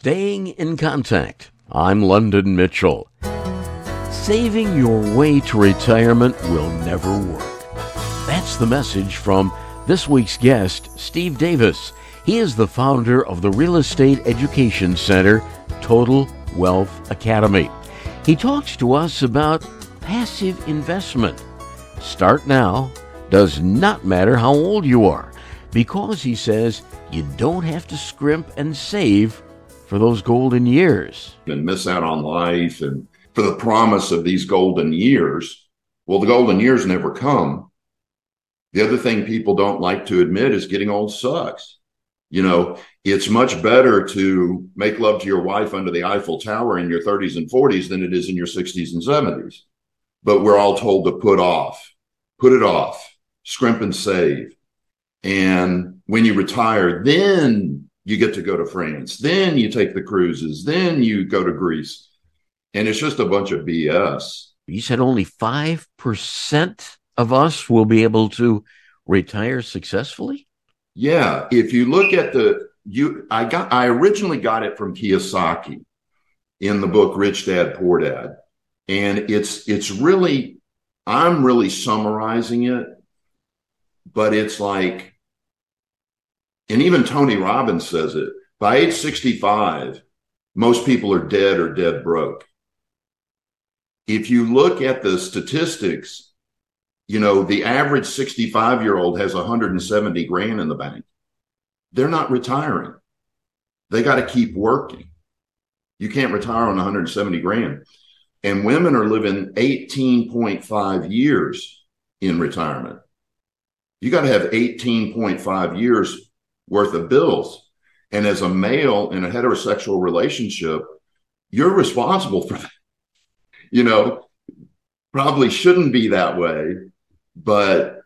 Staying in contact. I'm London Mitchell. Saving your way to retirement will never work. That's the message from this week's guest, Steve Davis. He is the founder of the Real Estate Education Center, Total Wealth Academy. He talks to us about passive investment. Start now. Does not matter how old you are, because he says you don't have to scrimp and save for those golden years. And miss out on life and for the promise of these golden years. Well, the golden years never come. The other thing people don't like to admit is getting old sucks. You know, it's much better to make love to your wife under the Eiffel Tower in your 30s and 40s than it is in your 60s and 70s. But we're all told to put it off, scrimp and save. And when you retire, then you get to go to France. Then you take the cruises. Then you go to Greece. And it's just a bunch of BS. You said only 5% of us will be able to retire successfully? Yeah. If you look at I originally got it from Kiyosaki in the book, Rich Dad, Poor Dad. And it's really, I'm really summarizing it. But it's like, and even Tony Robbins says it, by age 65, most people are dead or dead broke. If you look at the statistics, you know, the average 65-year-old has 170 grand in the bank. They're not retiring. They got to keep working. You can't retire on 170 grand. And women are living 18.5 years in retirement. You got to have 18.5 years worth of bills. And as a male in a heterosexual relationship, you're responsible for that. You know, probably shouldn't be that way, but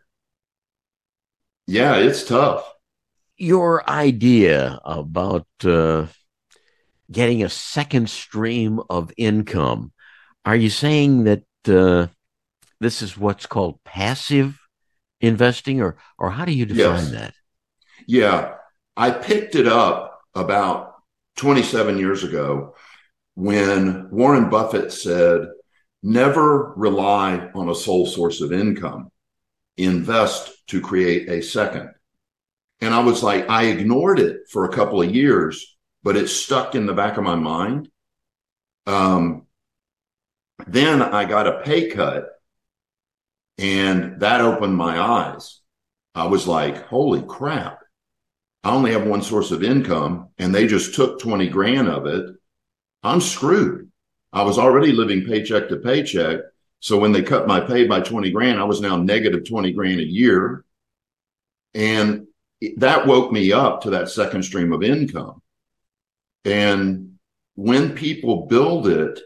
yeah, it's tough. Your idea about getting a second stream of income, are you saying that this is what's called passive investing, or how do you define that? Yeah, I picked it up about 27 years ago when Warren Buffett said, never rely on a sole source of income, invest to create a second. And I was like, I ignored it for a couple of years, but it stuck in the back of my mind. Then I got a pay cut. And that opened my eyes. I was like, holy crap. I only have one source of income and they just took 20 grand of it. I'm screwed. I was already living paycheck to paycheck. So when they cut my pay by 20 grand, I was now negative 20 grand a year. And that woke me up to that second stream of income. And when people build it,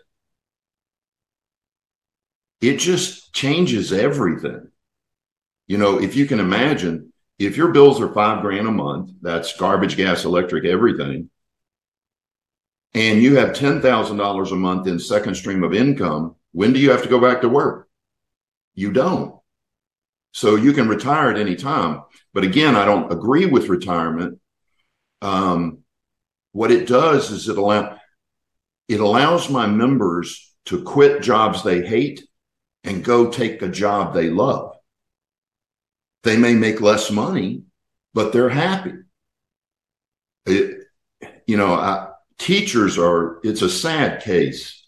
it just changes everything. You know, if you can imagine, if your bills are $5 grand a month, that's garbage, gas, electric, everything, and you have $10,000 a month in second stream of income, when do you have to go back to work? You don't. So you can retire at any time. But again, I don't agree with retirement. What it does is it allows my members to quit jobs they hate and go take a job they love. They may make less money, but they're happy. Teachers are, it's a sad case.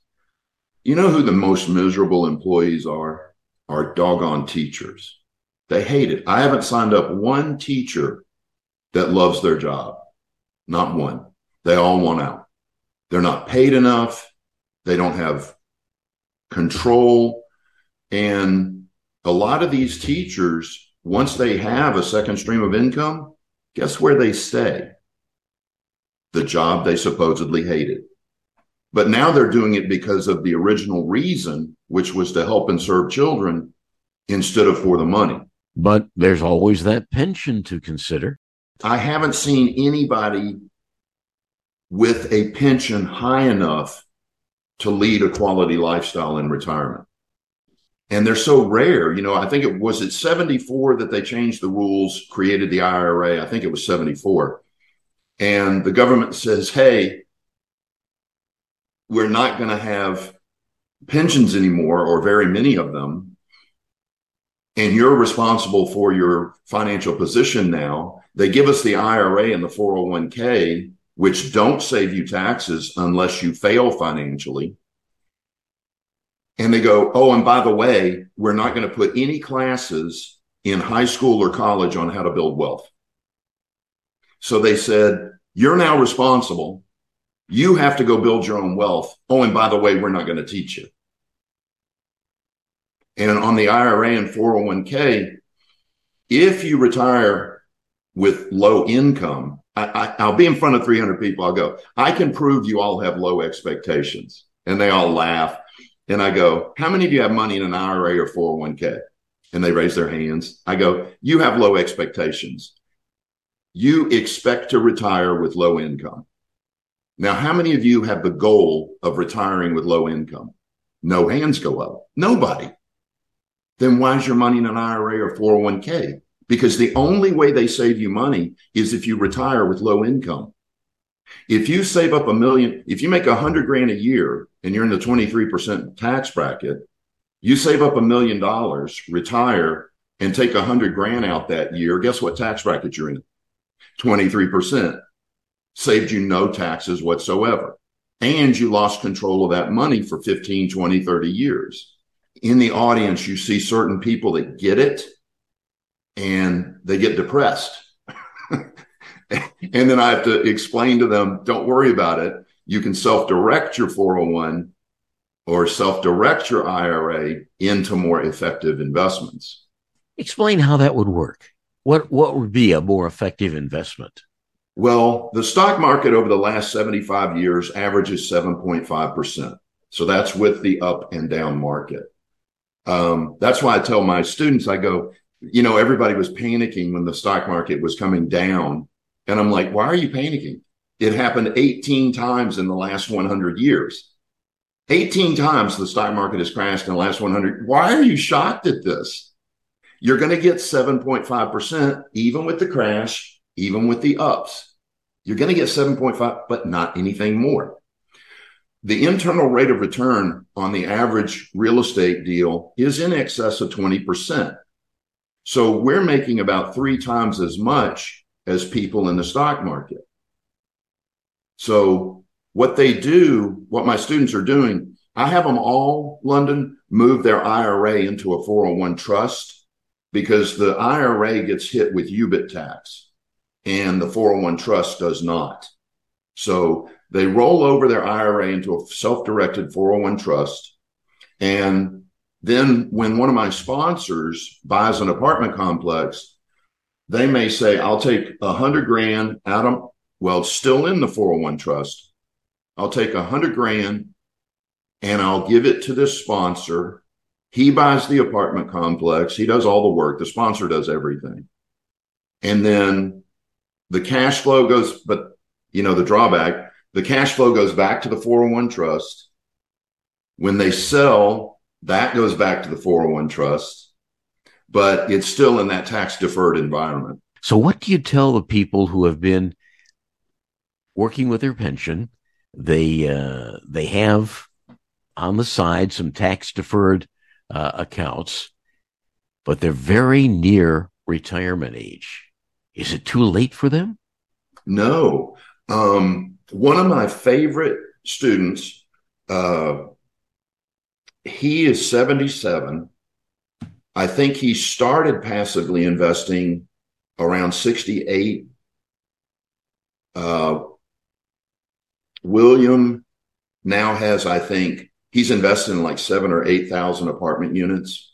You know who the most miserable employees are? Are doggone teachers. They hate it. I haven't signed up one teacher that loves their job. Not one. They all want out. They're not paid enough. They don't have control. And a lot of these teachers, once they have a second stream of income, guess where they stay? The job they supposedly hated. But now they're doing it because of the original reason, which was to help and serve children instead of for the money. But there's always that pension to consider. I haven't seen anybody with a pension high enough to lead a quality lifestyle in retirement. And they're so rare. You know, I think it was 74 that they changed the rules, created the IRA. I think it was 74. And the government says, hey, we're not going to have pensions anymore, or very many of them, and you're responsible for your financial position now. They give us the IRA and the 401k, which don't save you taxes unless you fail financially. And they go, oh, and by the way, we're not going to put any classes in high school or college on how to build wealth. So they said, you're now responsible. You have to go build your own wealth. Oh, and by the way, we're not going to teach you. And on the IRA and 401k, if you retire with low income, I'll be in front of 300 people. I'll go, I can prove you all have low expectations. And they all laugh. And I go, how many of you have money in an IRA or 401k? And they raise their hands. I go, you have low expectations. You expect to retire with low income. Now, how many of you have the goal of retiring with low income? No hands go up. Nobody. Then why is your money in an IRA or 401k? Because the only way they save you money is if you retire with low income. If you save up if you make $100,000 a year and you're in the 23% tax bracket, you save up $1 million, retire, and take $100,000 out that year. Guess what tax bracket you're in? 23%. Saved you no taxes whatsoever. And you lost control of that money for 15, 20, 30 years. In the audience, you see certain people that get it and they get depressed. And then I have to explain to them, don't worry about it. You can self-direct your 401 or self-direct your IRA into more effective investments. Explain how that would work. What would be a more effective investment? Well, the stock market over the last 75 years averages 7.5%. So that's with the up and down market. That's why I tell my students, I go, you know, everybody was panicking when the stock market was coming down. And I'm like, why are you panicking? It happened 18 times in the last 100 years. 18 times the stock market has crashed in the last 100. Why are you shocked at this? You're going to get 7.5%, even with the crash, even with the ups. You're going to get 7.5, but not anything more. The internal rate of return on the average real estate deal is in excess of 20%. So we're making about 3 times as much as people in the stock market. So what they do, what my students are doing, I have them all, London, move their IRA into a 401 trust because the IRA gets hit with UBIT tax and the 401 trust does not. So they roll over their IRA into a self-directed 401 trust. And then when one of my sponsors buys an apartment complex, they may say, I'll take $100,000 out of, well, still in the 401 trust. I'll take $100,000 and I'll give it to this sponsor. He buys the apartment complex. He does all the work. The sponsor does everything. And then the cash flow goes, but you know, the drawback, the cash flow goes back to the 401 trust. When they sell, that goes back to the 401 trust. But it's still in that tax-deferred environment. So what do you tell the people who have been working with their pension? They have on the side some tax-deferred accounts, but they're very near retirement age. Is it too late for them? No. One of my favorite students, he is 77. I think he started passively investing around 68. William now has, I think, he's invested in like 7,000 or 8,000 apartment units.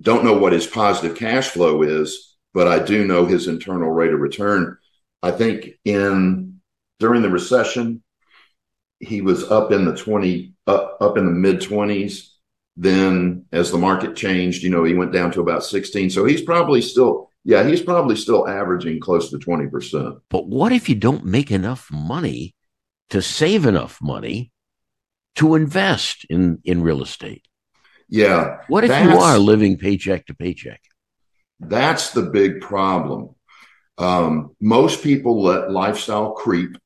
Don't know what his positive cash flow is, but I do know his internal rate of return. I think during the recession, he was up in the mid 20s. Then as the market changed, you know, he went down to about 16. So he's probably still averaging close to 20%. But what if you don't make enough money to save enough money to invest in real estate? Yeah. What if you are living paycheck to paycheck? That's the big problem. Most people let lifestyle creep.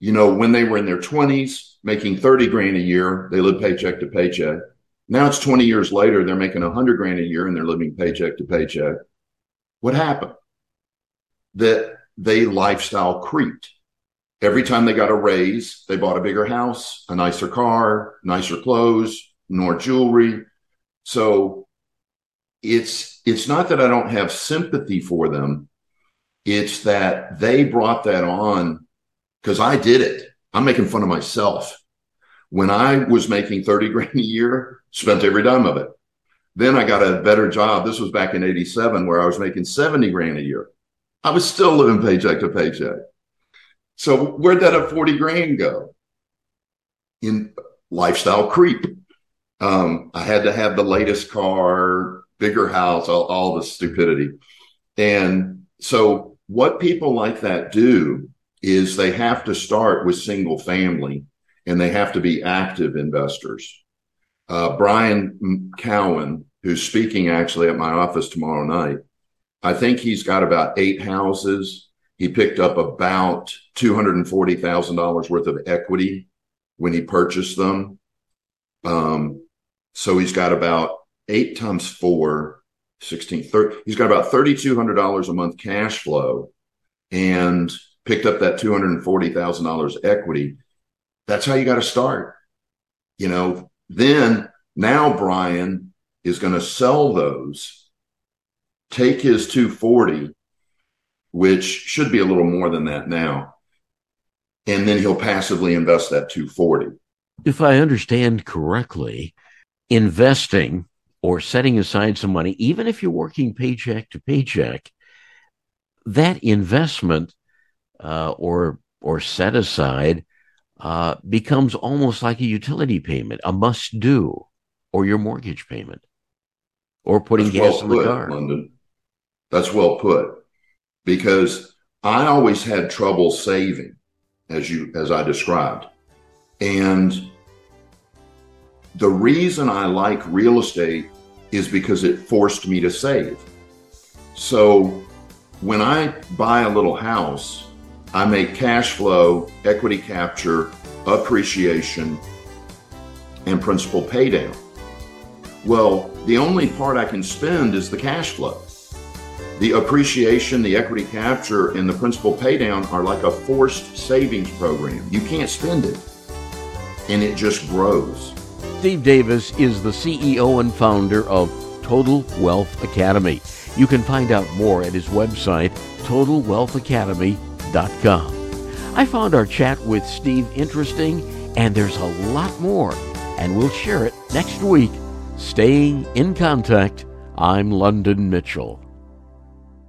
you know, when they were in their 20s, making 30 grand a year, they lived paycheck to paycheck. Now it's 20 years later, they're making 100 grand a year and they're living paycheck to paycheck. What happened? That they lifestyle creeped. Every time they got a raise, they bought a bigger house, a nicer car, nicer clothes, more jewelry. So it's not that I don't have sympathy for them. It's that they brought that on because I did it. I'm making fun of myself. When I was making 30 grand a year, spent every dime of it. Then I got a better job. This was back in 87 where I was making 70 grand a year. I was still living paycheck to paycheck. So where'd that 40 grand go? In lifestyle creep. I had to have the latest car, bigger house, all the stupidity. And so what people like that do is they have to start with single family and they have to be active investors. Brian Cowan, who's speaking actually at my office tomorrow night, I think he's got about 8 houses. He picked up about $240,000 worth of equity when he purchased them. So he's got about 8 times 4, 16, 30. He's got about $3,200 a month cash flow and picked up that $240,000 equity. That's how you got to start. You know, then now Brian is going to sell those, take his 240, which should be a little more than that now. And then he'll passively invest that 240. If I understand correctly, investing or setting aside some money, even if you're working paycheck to paycheck, that investment or set aside becomes almost like a utility payment, a must do, or your mortgage payment, or putting gas in the car. London, that's well put, because I always had trouble saving, as I described. And the reason I like real estate is because it forced me to save. So when I buy a little house, I make cash flow, equity capture, appreciation, and principal pay down. Well, the only part I can spend is the cash flow. The appreciation, the equity capture, and the principal pay down are like a forced savings program. You can't spend it, and it just grows. Steve Davis is the CEO and founder of Total Wealth Academy. You can find out more at his website, totalwealthacademy.com. I found our chat with Steve interesting, and there's a lot more, and we'll share it next week. Staying in contact, I'm London Mitchell.